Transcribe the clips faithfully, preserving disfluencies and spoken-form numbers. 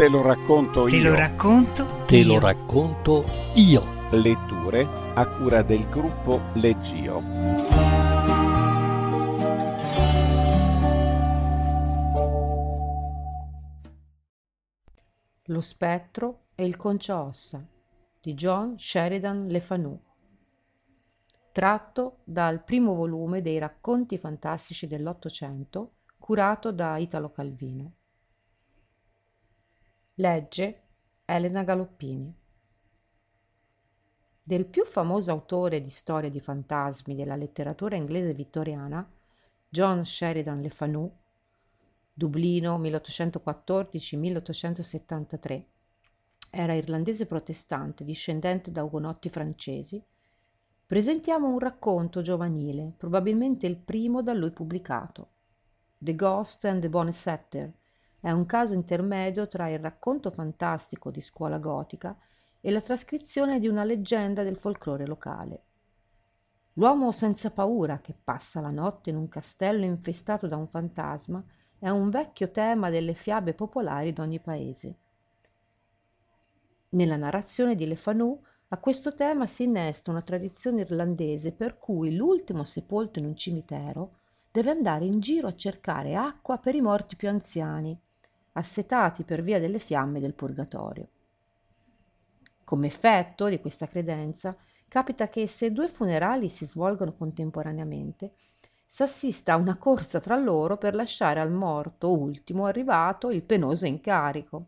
Te lo racconto io. Te lo racconto Te io. lo racconto io. Letture a cura del gruppo Leggio. Lo spettro e il conciaossa di John Sheridan Le Fanu, tratto dal primo volume dei Racconti fantastici dell'Ottocento, curato da Italo Calvino. Legge Elena Galoppini. Del più famoso autore di storie di fantasmi della letteratura inglese vittoriana, John Sheridan Le Fanu, Dublino milleottocentoquattordici milleottocentosettantatré, era irlandese protestante discendente da ugonotti francesi, presentiamo un racconto giovanile, probabilmente il primo da lui pubblicato. The Ghost and the Bone Scepter è un caso intermedio tra il racconto fantastico di scuola gotica e la trascrizione di una leggenda del folklore locale. L'uomo senza paura che passa la notte in un castello infestato da un fantasma è un vecchio tema delle fiabe popolari d'ogni paese. Nella narrazione di Le Fanu a questo tema si innesta una tradizione irlandese per cui l'ultimo sepolto in un cimitero deve andare in giro a cercare acqua per i morti più anziani, assetati per via delle fiamme del purgatorio. Come effetto di questa credenza, capita che se due funerali si svolgono contemporaneamente, s'assista a una corsa tra loro per lasciare al morto ultimo arrivato il penoso incarico.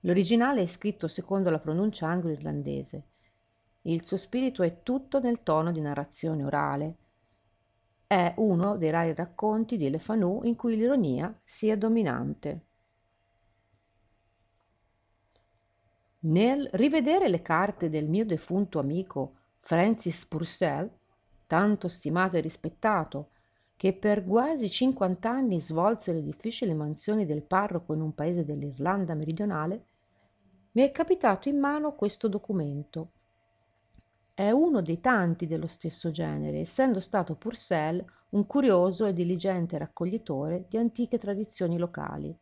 L'originale è scritto secondo la pronuncia anglo-irlandese. Il suo spirito è tutto nel tono di narrazione orale. È uno dei rari racconti di Le Fanu in cui l'ironia sia dominante. Nel rivedere le carte del mio defunto amico Francis Purcell, tanto stimato e rispettato, che per quasi cinquant'anni svolse le difficili mansioni del parroco in un paese dell'Irlanda meridionale, mi è capitato in mano questo documento. È uno dei tanti dello stesso genere, essendo stato Purcell un curioso e diligente raccoglitore di antiche tradizioni locali,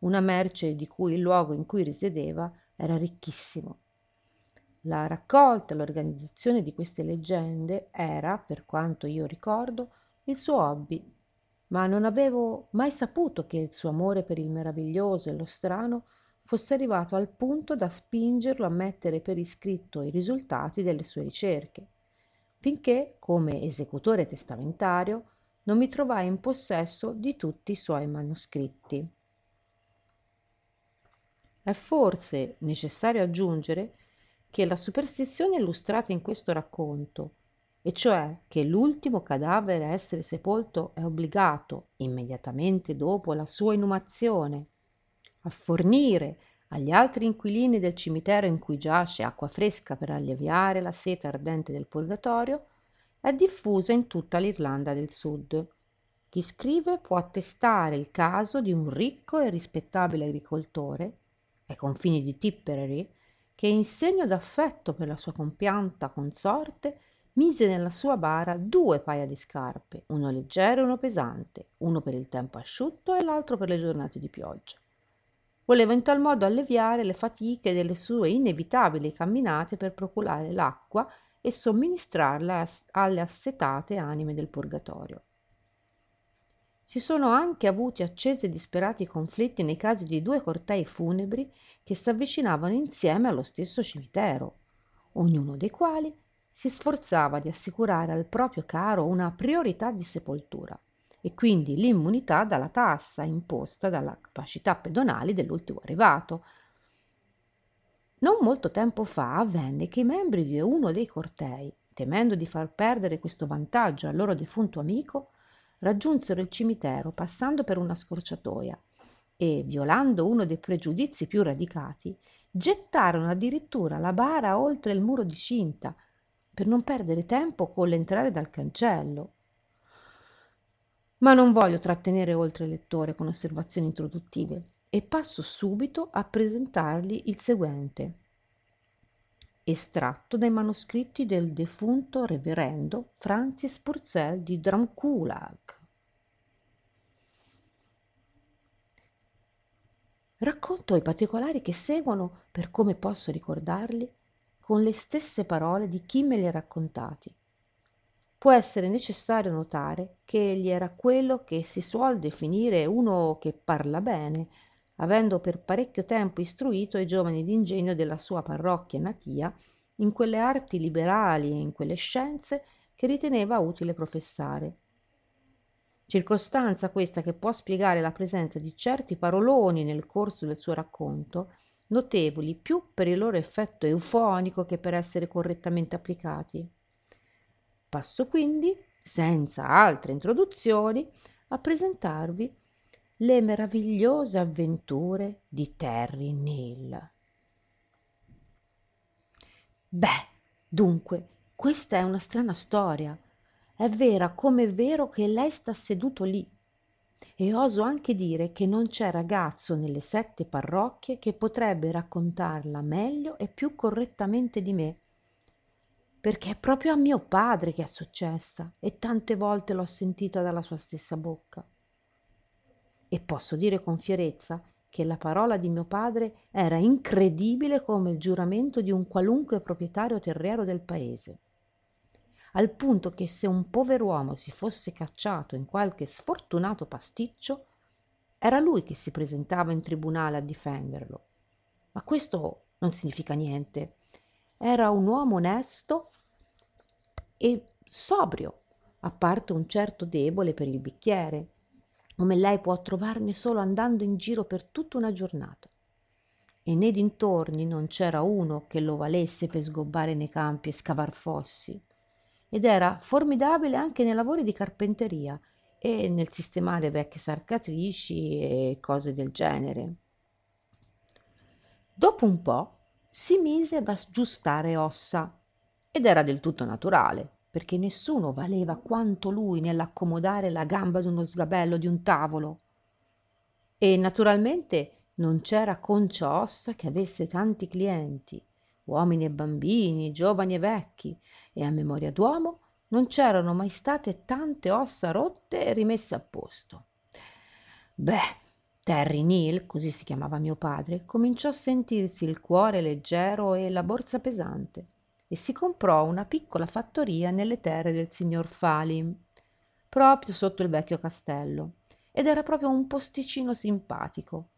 una merce di cui il luogo in cui risiedeva era ricchissimo. La raccolta e l'organizzazione di queste leggende era, per quanto io ricordo, il suo hobby, ma non avevo mai saputo che il suo amore per il meraviglioso e lo strano fosse arrivato al punto da spingerlo a mettere per iscritto i risultati delle sue ricerche, finché, come esecutore testamentario, non mi trovai in possesso di tutti i suoi manoscritti. È forse necessario aggiungere che la superstizione illustrata in questo racconto, e cioè che l'ultimo cadavere a essere sepolto è obbligato, immediatamente dopo la sua inumazione, a fornire agli altri inquilini del cimitero in cui giace acqua fresca per alleviare la sete ardente del purgatorio, è diffusa in tutta l'Irlanda del Sud. Chi scrive può attestare il caso di un ricco e rispettabile agricoltore, ai confini di Tipperary, che in segno d'affetto per la sua compianta consorte mise nella sua bara due paia di scarpe, uno leggero e uno pesante, uno per il tempo asciutto e l'altro per le giornate di pioggia. Voleva in tal modo alleviare le fatiche delle sue inevitabili camminate per procurare l'acqua e somministrarla alle assetate anime del purgatorio. Si sono anche avuti accesi e disperati conflitti nei casi di due cortei funebri che si avvicinavano insieme allo stesso cimitero, ognuno dei quali si sforzava di assicurare al proprio caro una priorità di sepoltura e quindi l'immunità dalla tassa imposta dalla capacità pedonali dell'ultimo arrivato. Non molto tempo fa avvenne che i membri di uno dei cortei, temendo di far perdere questo vantaggio al loro defunto amico, raggiunsero il cimitero passando per una scorciatoia e, violando uno dei pregiudizi più radicati, gettarono addirittura la bara oltre il muro di cinta per non perdere tempo con l'entrare dal cancello. Ma non voglio trattenere oltre il lettore con osservazioni introduttive e passo subito a presentargli il seguente estratto dai manoscritti del defunto reverendo Francis Purcell di Dramkulag. Raccontò i particolari che seguono, per come posso ricordarli, con le stesse parole di chi me li ha raccontati. Può essere necessario notare che egli era quello che si suol definire uno che parla bene, avendo per parecchio tempo istruito i giovani d'ingegno della sua parrocchia natia in quelle arti liberali e in quelle scienze che riteneva utile professare. Circostanza questa che può spiegare la presenza di certi paroloni nel corso del suo racconto, notevoli più per il loro effetto eufonico che per essere correttamente applicati. Passo quindi, senza altre introduzioni, a presentarvi le meravigliose avventure di Terry Neil. Beh, dunque, questa è una strana storia. È vera come è vero che lei sta seduto lì. E oso anche dire che non c'è ragazzo nelle sette parrocchie che potrebbe raccontarla meglio e più correttamente di me, perché è proprio a mio padre che è successa e tante volte l'ho sentita dalla sua stessa bocca. E posso dire con fierezza che la parola di mio padre era incredibile come il giuramento di un qualunque proprietario terriero del paese, al punto che se un pover'uomo si fosse cacciato in qualche sfortunato pasticcio, era lui che si presentava in tribunale a difenderlo. Ma questo non significa niente. Era un uomo onesto e sobrio, a parte un certo debole per il bicchiere, come lei può trovarne solo andando in giro per tutta una giornata. E nei dintorni non c'era uno che lo valesse per sgobbare nei campi e scavar fossi. Ed era formidabile anche nei lavori di carpenteria e nel sistemare vecchie sarcatrici e cose del genere. Dopo un po' si mise ad aggiustare ossa, ed era del tutto naturale, perché nessuno valeva quanto lui nell'accomodare la gamba di uno sgabello di un tavolo. E naturalmente non c'era concia ossa che avesse tanti clienti, uomini e bambini, giovani e vecchi, e a memoria d'uomo non c'erano mai state tante ossa rotte e rimesse a posto. Beh, Terry Neil, così si chiamava mio padre, cominciò a sentirsi il cuore leggero e la borsa pesante, e si comprò una piccola fattoria nelle terre del signor Falim, proprio sotto il vecchio castello, ed era proprio un posticino simpatico.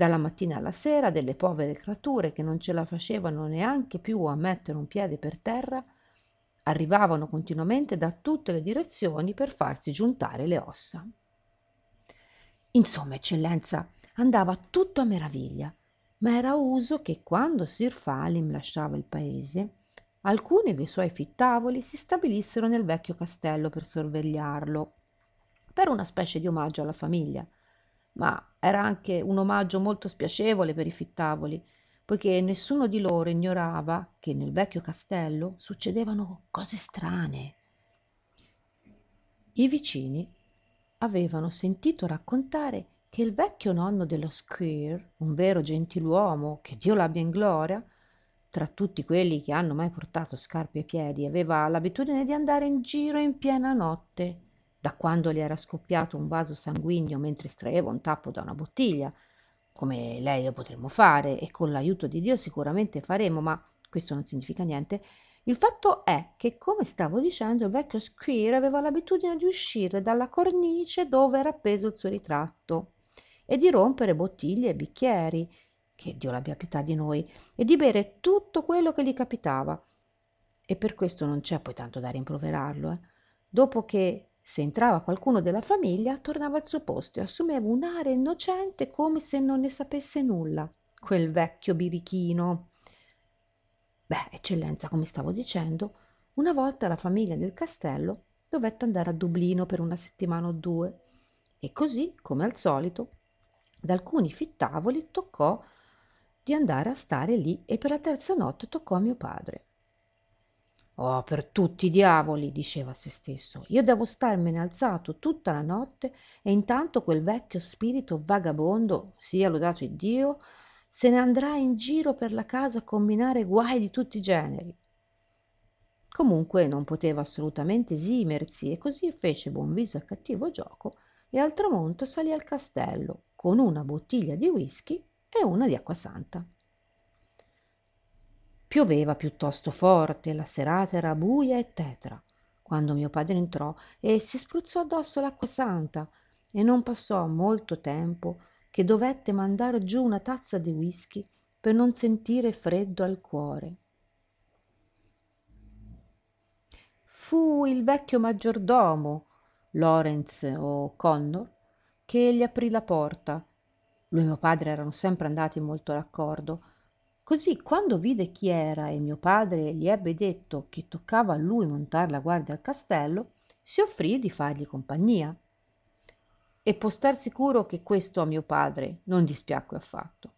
Dalla mattina alla sera, delle povere creature che non ce la facevano neanche più a mettere un piede per terra, arrivavano continuamente da tutte le direzioni per farsi giuntare le ossa. Insomma, eccellenza, andava tutto a meraviglia, ma era uso che quando Sir Falim lasciava il paese, alcuni dei suoi fittavoli si stabilissero nel vecchio castello per sorvegliarlo, per una specie di omaggio alla famiglia. Ma era anche un omaggio molto spiacevole per i fittavoli, poiché nessuno di loro ignorava che nel vecchio castello succedevano cose strane. I vicini avevano sentito raccontare che il vecchio nonno dello Squire, un vero gentiluomo, che Dio l'abbia in gloria, tra tutti quelli che hanno mai portato scarpe ai piedi, aveva l'abitudine di andare in giro in piena notte, da quando le era scoppiato un vaso sanguigno mentre estraeva un tappo da una bottiglia, come lei e potremmo fare, e con l'aiuto di Dio sicuramente faremo, ma questo non significa niente. Il fatto è che, come stavo dicendo, il vecchio Squire aveva l'abitudine di uscire dalla cornice dove era appeso il suo ritratto e di rompere bottiglie e bicchieri, che Dio l'abbia pietà di noi, e di bere tutto quello che gli capitava. E per questo non c'è poi tanto da rimproverarlo. Eh. Dopo che se entrava qualcuno della famiglia, tornava al suo posto e assumeva un'aria innocente come se non ne sapesse nulla, quel vecchio birichino. Beh, eccellenza, come stavo dicendo, una volta la famiglia del castello dovette andare a Dublino per una settimana o due, e così, come al solito, ad alcuni fittavoli toccò di andare a stare lì, e per la terza notte toccò a mio padre. «Oh, per tutti i diavoli!» diceva a se stesso. «Io devo starmene alzato tutta la notte e intanto quel vecchio spirito vagabondo, sia lodato il Dio, se ne andrà in giro per la casa a combinare guai di tutti i generi». Comunque non poteva assolutamente esimersi, e così fece buon viso a cattivo gioco e al tramonto salì al castello con una bottiglia di whisky e una di acqua santa. Pioveva piuttosto forte, la serata era buia e tetra, quando mio padre entrò e si spruzzò addosso l'acqua santa, e non passò molto tempo che dovette mandare giù una tazza di whisky per non sentire freddo al cuore. Fu il vecchio maggiordomo, Lawrence O'Connor, che gli aprì la porta. Lui e mio padre erano sempre andati molto d'accordo. Così, quando vide chi era e mio padre gli ebbe detto che toccava a lui montare la guardia al castello, si offrì di fargli compagnia. E può star sicuro che questo a mio padre non dispiacque affatto.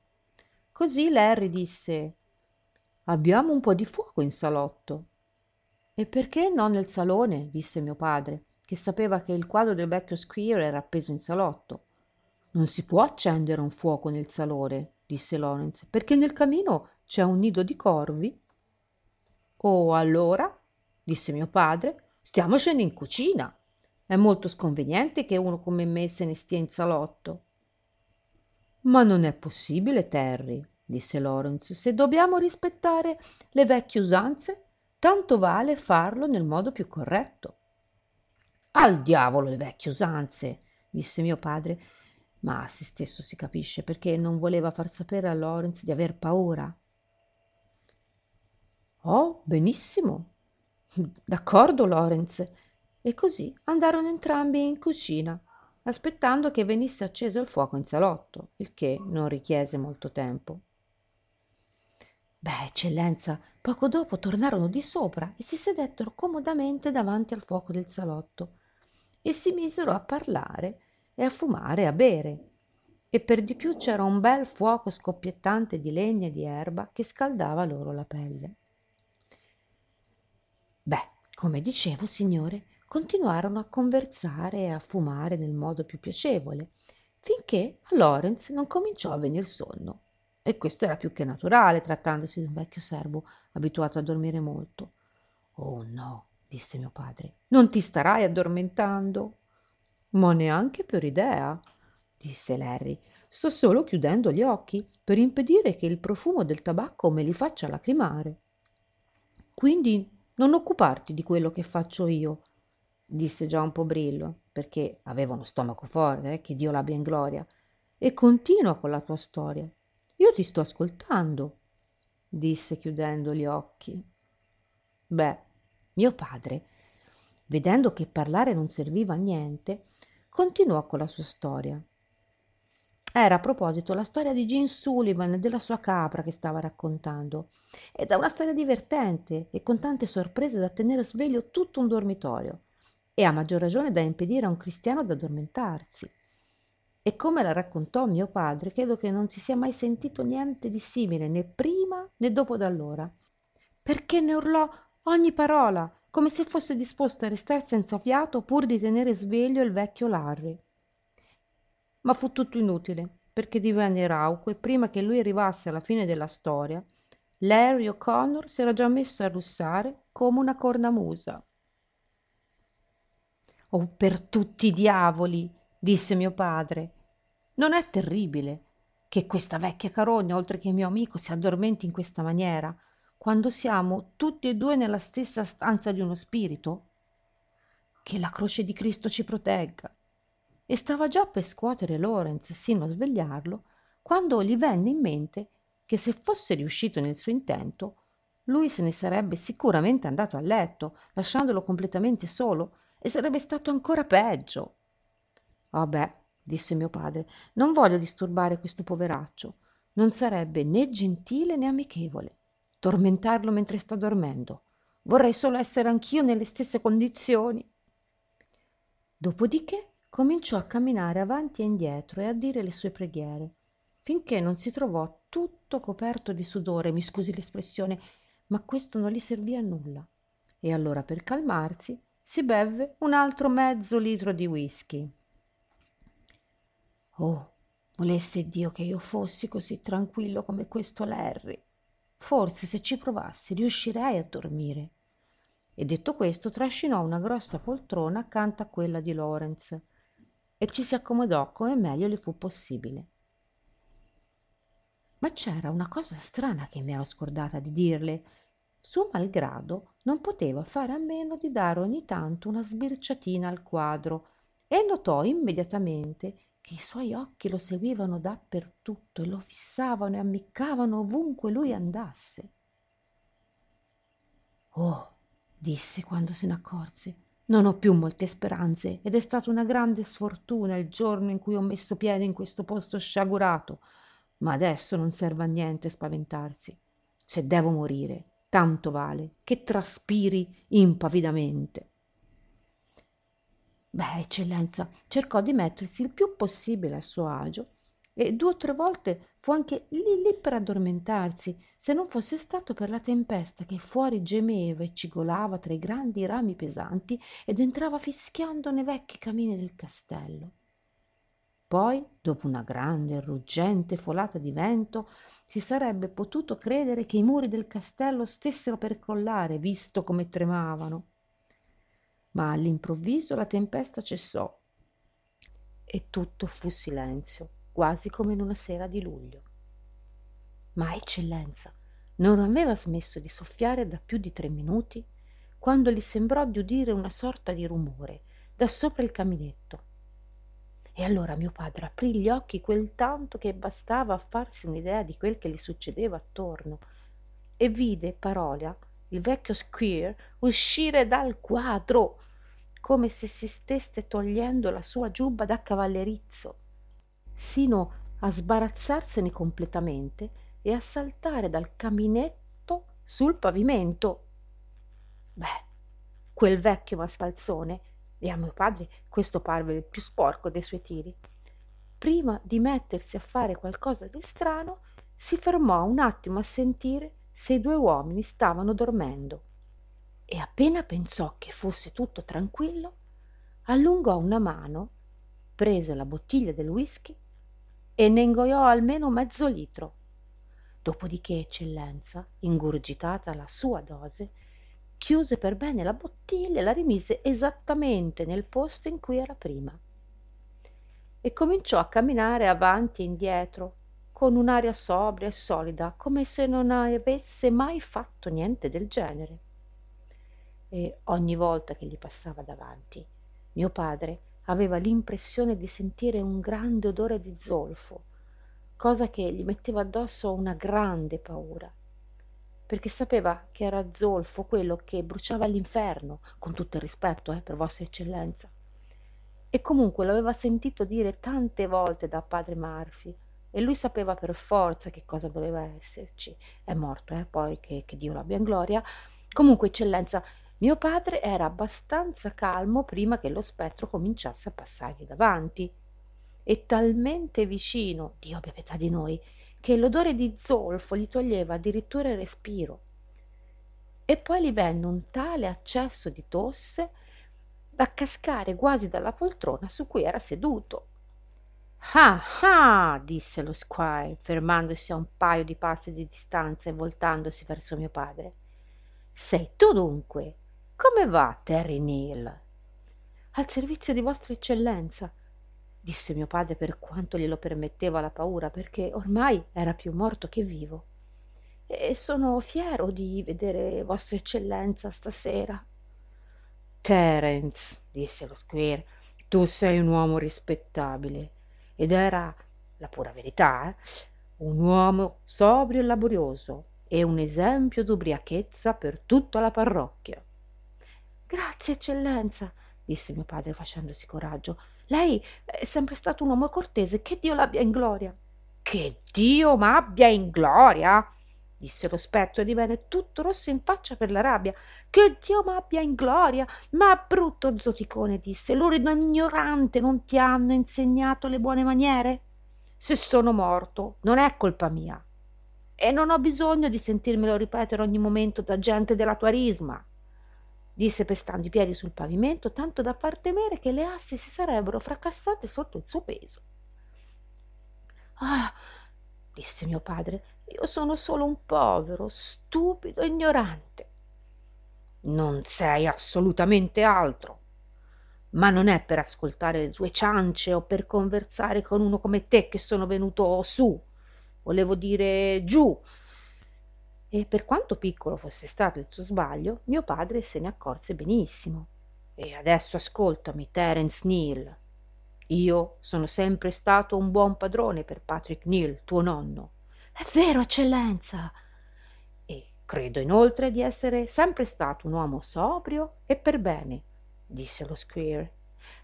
Così Larry disse: «Abbiamo un po' di fuoco in salotto». «E perché non nel salone?» disse mio padre, che sapeva che il quadro del vecchio Squire era appeso in salotto. «Non si può accendere un fuoco nel salone», disse Lawrence, «perché nel camino c'è un nido di corvi». «Oh, allora», disse mio padre, «stiamocene in cucina. È molto sconveniente che uno come me se ne stia in salotto». «Ma non è possibile, Terry», disse Lawrence, «se dobbiamo rispettare le vecchie usanze, tanto vale farlo nel modo più corretto». «Al diavolo le vecchie usanze», disse mio padre, ma a se stesso si capisce, perché non voleva far sapere a Lawrence di aver paura. «Oh, benissimo, d'accordo, Lawrence». E così andarono entrambi in cucina, aspettando che venisse acceso il fuoco in salotto, il che non richiese molto tempo. Beh, eccellenza, poco dopo tornarono di sopra e si sedettero comodamente davanti al fuoco del salotto e si misero a parlare e a fumare e a bere. E per di più c'era un bel fuoco scoppiettante di legna e di erba che scaldava loro la pelle. Beh, come dicevo, signore, continuarono a conversare e a fumare nel modo più piacevole, finché a Lawrence non cominciò a venir sonno. E questo era più che naturale, trattandosi di un vecchio servo abituato a dormire molto. «Oh no», disse mio padre, «non ti starai addormentando?» «Ma neanche per idea», disse Larry, «sto solo chiudendo gli occhi per impedire che il profumo del tabacco me li faccia lacrimare. Quindi non occuparti di quello che faccio io», disse già un po' brillo, perché aveva uno stomaco forte, eh, che Dio l'abbia in gloria, «e continua con la tua storia. Io ti sto ascoltando», disse chiudendo gli occhi. Beh, mio padre, vedendo che parlare non serviva a niente, continuò con la sua storia. Era a proposito la storia di Gene Sullivan e della sua capra che stava raccontando, ed è una storia divertente e con tante sorprese da tenere sveglio tutto un dormitorio, e a maggior ragione da impedire a un cristiano di addormentarsi. E come la raccontò mio padre, credo che non si sia mai sentito niente di simile, né prima né dopo d'allora, perché ne urlò ogni parola, come se fosse disposto a restare senza fiato pur di tenere sveglio il vecchio Larry. Ma fu tutto inutile, perché divenne rauco e prima che lui arrivasse alla fine della storia, Larry O'Connor si era già messo a russare come una cornamusa. «Oh, per tutti i diavoli», disse mio padre, «non è terribile che questa vecchia carogna, oltre che mio amico, si addormenti in questa maniera, quando siamo tutti e due nella stessa stanza di uno spirito? Che la croce di Cristo ci protegga!» E stava già per scuotere Lawrence sino a svegliarlo, quando gli venne in mente che se fosse riuscito nel suo intento, lui se ne sarebbe sicuramente andato a letto, lasciandolo completamente solo, e sarebbe stato ancora peggio. «Ah beh», disse mio padre, «non voglio disturbare questo poveraccio. Non sarebbe né gentile né amichevole tormentarlo mentre sta dormendo. Vorrei solo essere anch'io nelle stesse condizioni». Dopodiché cominciò a camminare avanti e indietro e a dire le sue preghiere, finché non si trovò tutto coperto di sudore, mi scusi l'espressione, ma questo non gli servì a nulla. E allora, per calmarsi, si bevve un altro mezzo litro di whisky. «Oh, volesse Dio che io fossi così tranquillo come questo Larry. Forse se ci provassi riuscirei a dormire». E detto questo trascinò una grossa poltrona accanto a quella di Lawrence e ci si accomodò come meglio le fu possibile. Ma c'era una cosa strana che mi ero scordata di dirle. Suo malgrado non poteva fare a meno di dare ogni tanto una sbirciatina al quadro e notò immediatamente che i suoi occhi lo seguivano dappertutto e lo fissavano e ammiccavano ovunque lui andasse. «Oh», disse quando se ne accorse, «non ho più molte speranze ed è stata una grande sfortuna il giorno in cui ho messo piede in questo posto sciagurato, ma adesso non serve a niente spaventarsi. Se devo morire, tanto vale che traspiri impavidamente». Beh, eccellenza, cercò di mettersi il più possibile a suo agio e due o tre volte fu anche lì lì per addormentarsi, se non fosse stato per la tempesta che fuori gemeva e cigolava tra i grandi rami pesanti ed entrava fischiando nei vecchi camini del castello. Poi, dopo una grande e ruggente folata di vento, si sarebbe potuto credere che i muri del castello stessero per crollare, visto come tremavano. Ma all'improvviso la tempesta cessò e tutto fu silenzio, quasi come in una sera di luglio. Ma eccellenza non aveva smesso di soffiare da più di tre minuti quando gli sembrò di udire una sorta di rumore da sopra il caminetto. E allora mio padre aprì gli occhi quel tanto che bastava a farsi un'idea di quel che gli succedeva attorno e vide Parola, il vecchio squire, uscire dal quadro come se si stesse togliendo la sua giubba da cavallerizzo, sino a sbarazzarsene completamente e a saltare dal caminetto sul pavimento. Beh, quel vecchio mascalzone, e a mio padre questo parve il più sporco dei suoi tiri, prima di mettersi a fare qualcosa di strano, si fermò un attimo a sentire se i due uomini stavano dormendo e appena pensò che fosse tutto tranquillo allungò una mano, prese la bottiglia del whisky e ne ingoiò almeno mezzo litro, dopodiché eccellenza, ingurgitata la sua dose, chiuse per bene la bottiglia e la rimise esattamente nel posto in cui era prima e cominciò a camminare avanti e indietro con un'aria sobria e solida, come se non avesse mai fatto niente del genere. E ogni volta che gli passava davanti, mio padre aveva l'impressione di sentire un grande odore di zolfo, cosa che gli metteva addosso una grande paura, perché sapeva che era zolfo quello che bruciava all'inferno, con tutto il rispetto, eh, per vostra eccellenza. E comunque lo aveva sentito dire tante volte da padre Murphy, e lui sapeva per forza che cosa doveva esserci. È morto, eh? Poi che, che Dio l'abbia in gloria. Comunque, eccellenza, mio padre era abbastanza calmo prima che lo spettro cominciasse a passargli davanti. E talmente vicino, Dio abbia pietà di noi, che l'odore di zolfo gli toglieva addirittura il respiro. E poi gli venne un tale accesso di tosse da cascare quasi dalla poltrona su cui era seduto. «Ah, ah!» disse lo squire, fermandosi a un paio di passi di distanza e voltandosi verso mio padre. «Sei tu dunque? Come va, Terry Neil?» «Al servizio di vostra eccellenza», disse mio padre per quanto glielo permetteva la paura, perché ormai era più morto che vivo. «E sono fiero di vedere vostra eccellenza stasera». «Terence», disse lo squire, «tu sei un uomo rispettabile». Ed era, la pura verità, eh? un uomo sobrio e laborioso e un esempio d'ubriachezza per tutta la parrocchia. «Grazie, eccellenza», disse mio padre facendosi coraggio. «Lei è sempre stato un uomo cortese, che Dio l'abbia in gloria». «Che Dio m'abbia in gloria!» disse lo spettro e divenne tutto rosso in faccia per la rabbia. «Che Dio m'abbia in gloria! Ma brutto zoticone!» disse. «Lurido ignorante, non ti hanno insegnato le buone maniere? Se sono morto, non è colpa mia. E non ho bisogno di sentirmelo ripetere ogni momento da gente della tua risma!» disse pestando i piedi sul pavimento, tanto da far temere che le assi si sarebbero fracassate sotto il suo peso. «Ah!» disse mio padre, «io sono solo un povero, stupido, ignorante». «Non sei assolutamente altro». ma non è per ascoltare due ciance o per conversare con uno come te che sono venuto su, volevo dire giù. E per quanto piccolo fosse stato il suo sbaglio, mio padre se ne accorse benissimo. E adesso ascoltami, Terence Neil. Io sono sempre stato un buon padrone per Patrick Neil, tuo nonno. È vero, eccellenza. E credo inoltre di essere sempre stato un uomo sobrio e per bene, disse lo squire.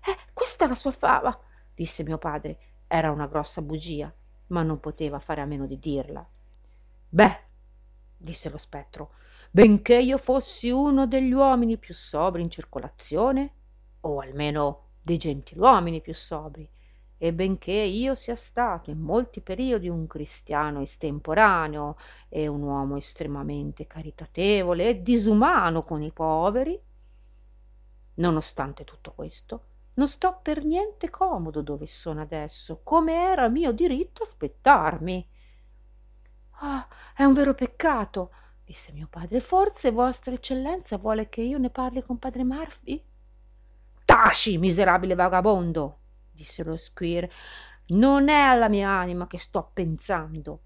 Eh, questa è la sua fama, disse mio padre. Era una grossa bugia, ma non poteva fare a meno di dirla. Beh, disse lo spettro, benché io fossi uno degli uomini più sobri in circolazione, o almeno dei gentiluomini più sobri, e benché io sia stato in molti periodi un cristiano estemporaneo e un uomo estremamente caritatevole e disumano con i poveri, nonostante tutto questo, non sto per niente comodo dove sono adesso, come era mio diritto aspettarmi. «Ah, è un vero peccato», disse mio padre. «Forse Vostra Eccellenza vuole che io ne parli con padre Murphy?» «Taci, miserabile vagabondo», disse lo squire. «Non è alla mia anima che sto pensando,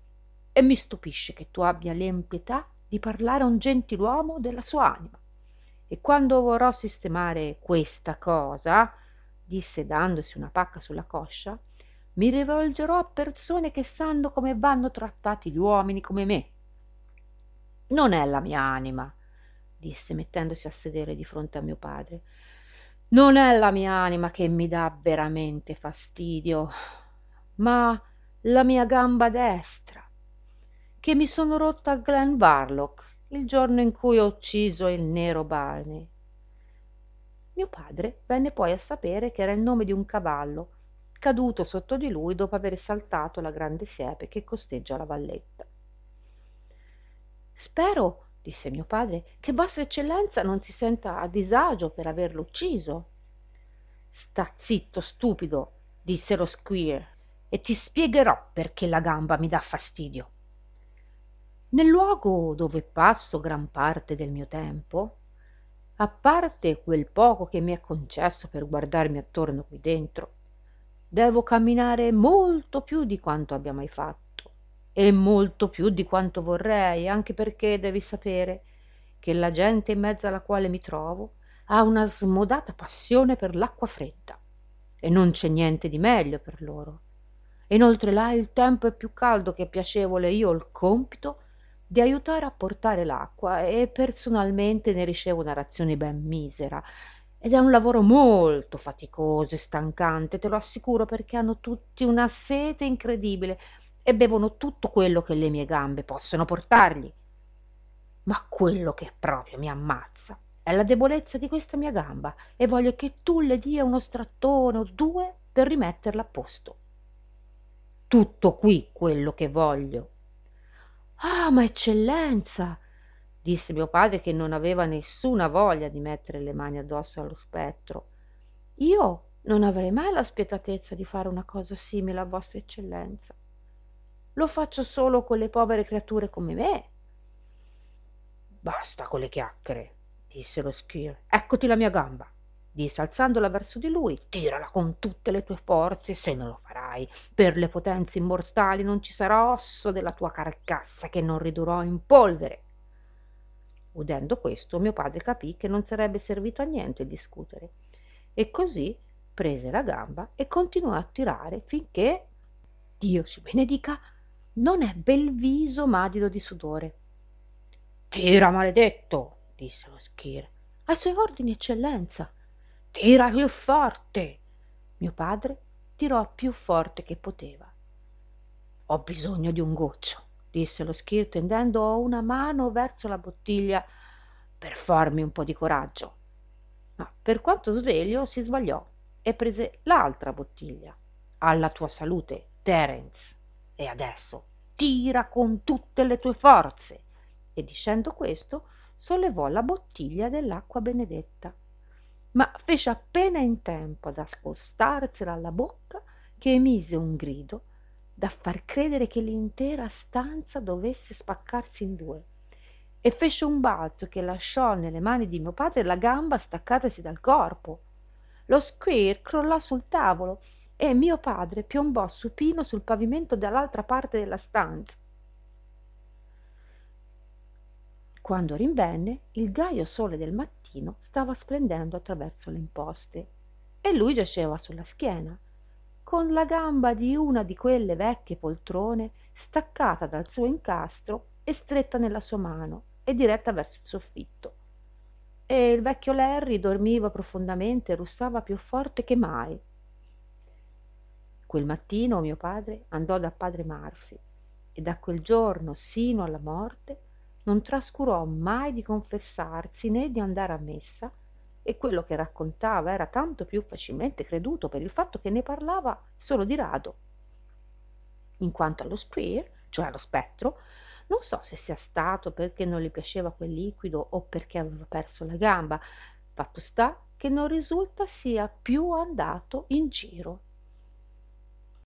e mi stupisce che tu abbia l'impietà di parlare a un gentiluomo della sua anima. E quando vorrò sistemare questa cosa», disse dandosi una pacca sulla coscia, mi rivolgerò a persone che sanno come vanno trattati gli uomini come me. Non è la mia anima, disse mettendosi a sedere di fronte a mio padre. Non è la mia anima che mi dà veramente fastidio, ma la mia gamba destra, che mi sono rotta a Glen Warlock il giorno in cui ho ucciso il nero Barney. Mio padre venne poi a sapere che era il nome di un cavallo caduto sotto di lui dopo aver saltato la grande siepe che costeggia la valletta. «Spero», disse mio padre, «che Vostra Eccellenza non si senta a disagio per averlo ucciso». «Sta zitto, stupido», disse lo squire, «e ti spiegherò perché la gamba mi dà fastidio. Nel luogo dove passo gran parte del mio tempo, a parte quel poco che mi è concesso per guardarmi attorno qui dentro, devo camminare molto più di quanto abbia mai fatto e molto più di quanto vorrei, anche perché devi sapere che la gente in mezzo alla quale mi trovo ha una smodata passione per l'acqua fredda e non c'è niente di meglio per loro. Inoltre là il tempo è più caldo che piacevole e io ho il compito di aiutare a portare l'acqua e personalmente ne ricevo una razione ben misera. Ed è un lavoro molto faticoso e stancante, te lo assicuro, perché hanno tutti una sete incredibile e bevono tutto quello che le mie gambe possono portargli. Ma quello che proprio mi ammazza è la debolezza di questa mia gamba e voglio che tu le dia uno strattone o due per rimetterla a posto. Tutto qui quello che voglio». «Ah, ma eccellenza!» disse mio padre, che non aveva nessuna voglia di mettere le mani addosso allo spettro. «Io non avrei mai la spietatezza di fare una cosa simile a Vostra Eccellenza. Lo faccio solo con le povere creature come me». «Basta con le chiacchiere», disse lo squire. «Eccoti la mia gamba», disse alzandola verso di lui. «Tirala con tutte le tue forze, se non lo farai, per le potenze immortali non ci sarà osso della tua carcassa che non ridurrò in polvere». Udendo questo, mio padre capì che non sarebbe servito a niente discutere e così prese la gamba e continuò a tirare finché, Dio ci benedica, non ebbe il viso madido di sudore. «Tira, maledetto!» disse lo squire. «Ai suoi ordini, eccellenza!» «Tira più forte!» Mio padre tirò più forte che poteva. «Ho bisogno di un goccio», disse lo squire tendendo una mano verso la bottiglia per farmi un po' di coraggio. Ma per quanto sveglio si sbagliò e prese l'altra bottiglia. «Alla tua salute, Terence, e adesso tira con tutte le tue forze!» E dicendo questo sollevò la bottiglia dell'acqua benedetta, ma fece appena in tempo ad accostarsela alla bocca che emise un grido da far credere che l'intera stanza dovesse spaccarsi in due, e fece un balzo che lasciò nelle mani di mio padre la gamba staccatasi dal corpo. Lo squire crollò sul tavolo e mio padre piombò supino sul pavimento dall'altra parte della stanza. Quando rinvenne, il gaio sole del mattino stava splendendo attraverso le imposte e lui giaceva sulla schiena, con la gamba di una di quelle vecchie poltrone staccata dal suo incastro e stretta nella sua mano e diretta verso il soffitto. E il vecchio Larry dormiva profondamente e russava più forte che mai. Quel mattino mio padre andò da padre Murphy e da quel giorno sino alla morte non trascurò mai di confessarsi né di andare a messa, e quello che raccontava era tanto più facilmente creduto per il fatto che ne parlava solo di rado. In quanto allo squire, cioè allo spettro, non so se sia stato perché non gli piaceva quel liquido o perché aveva perso la gamba, fatto sta che non risulta sia più andato in giro.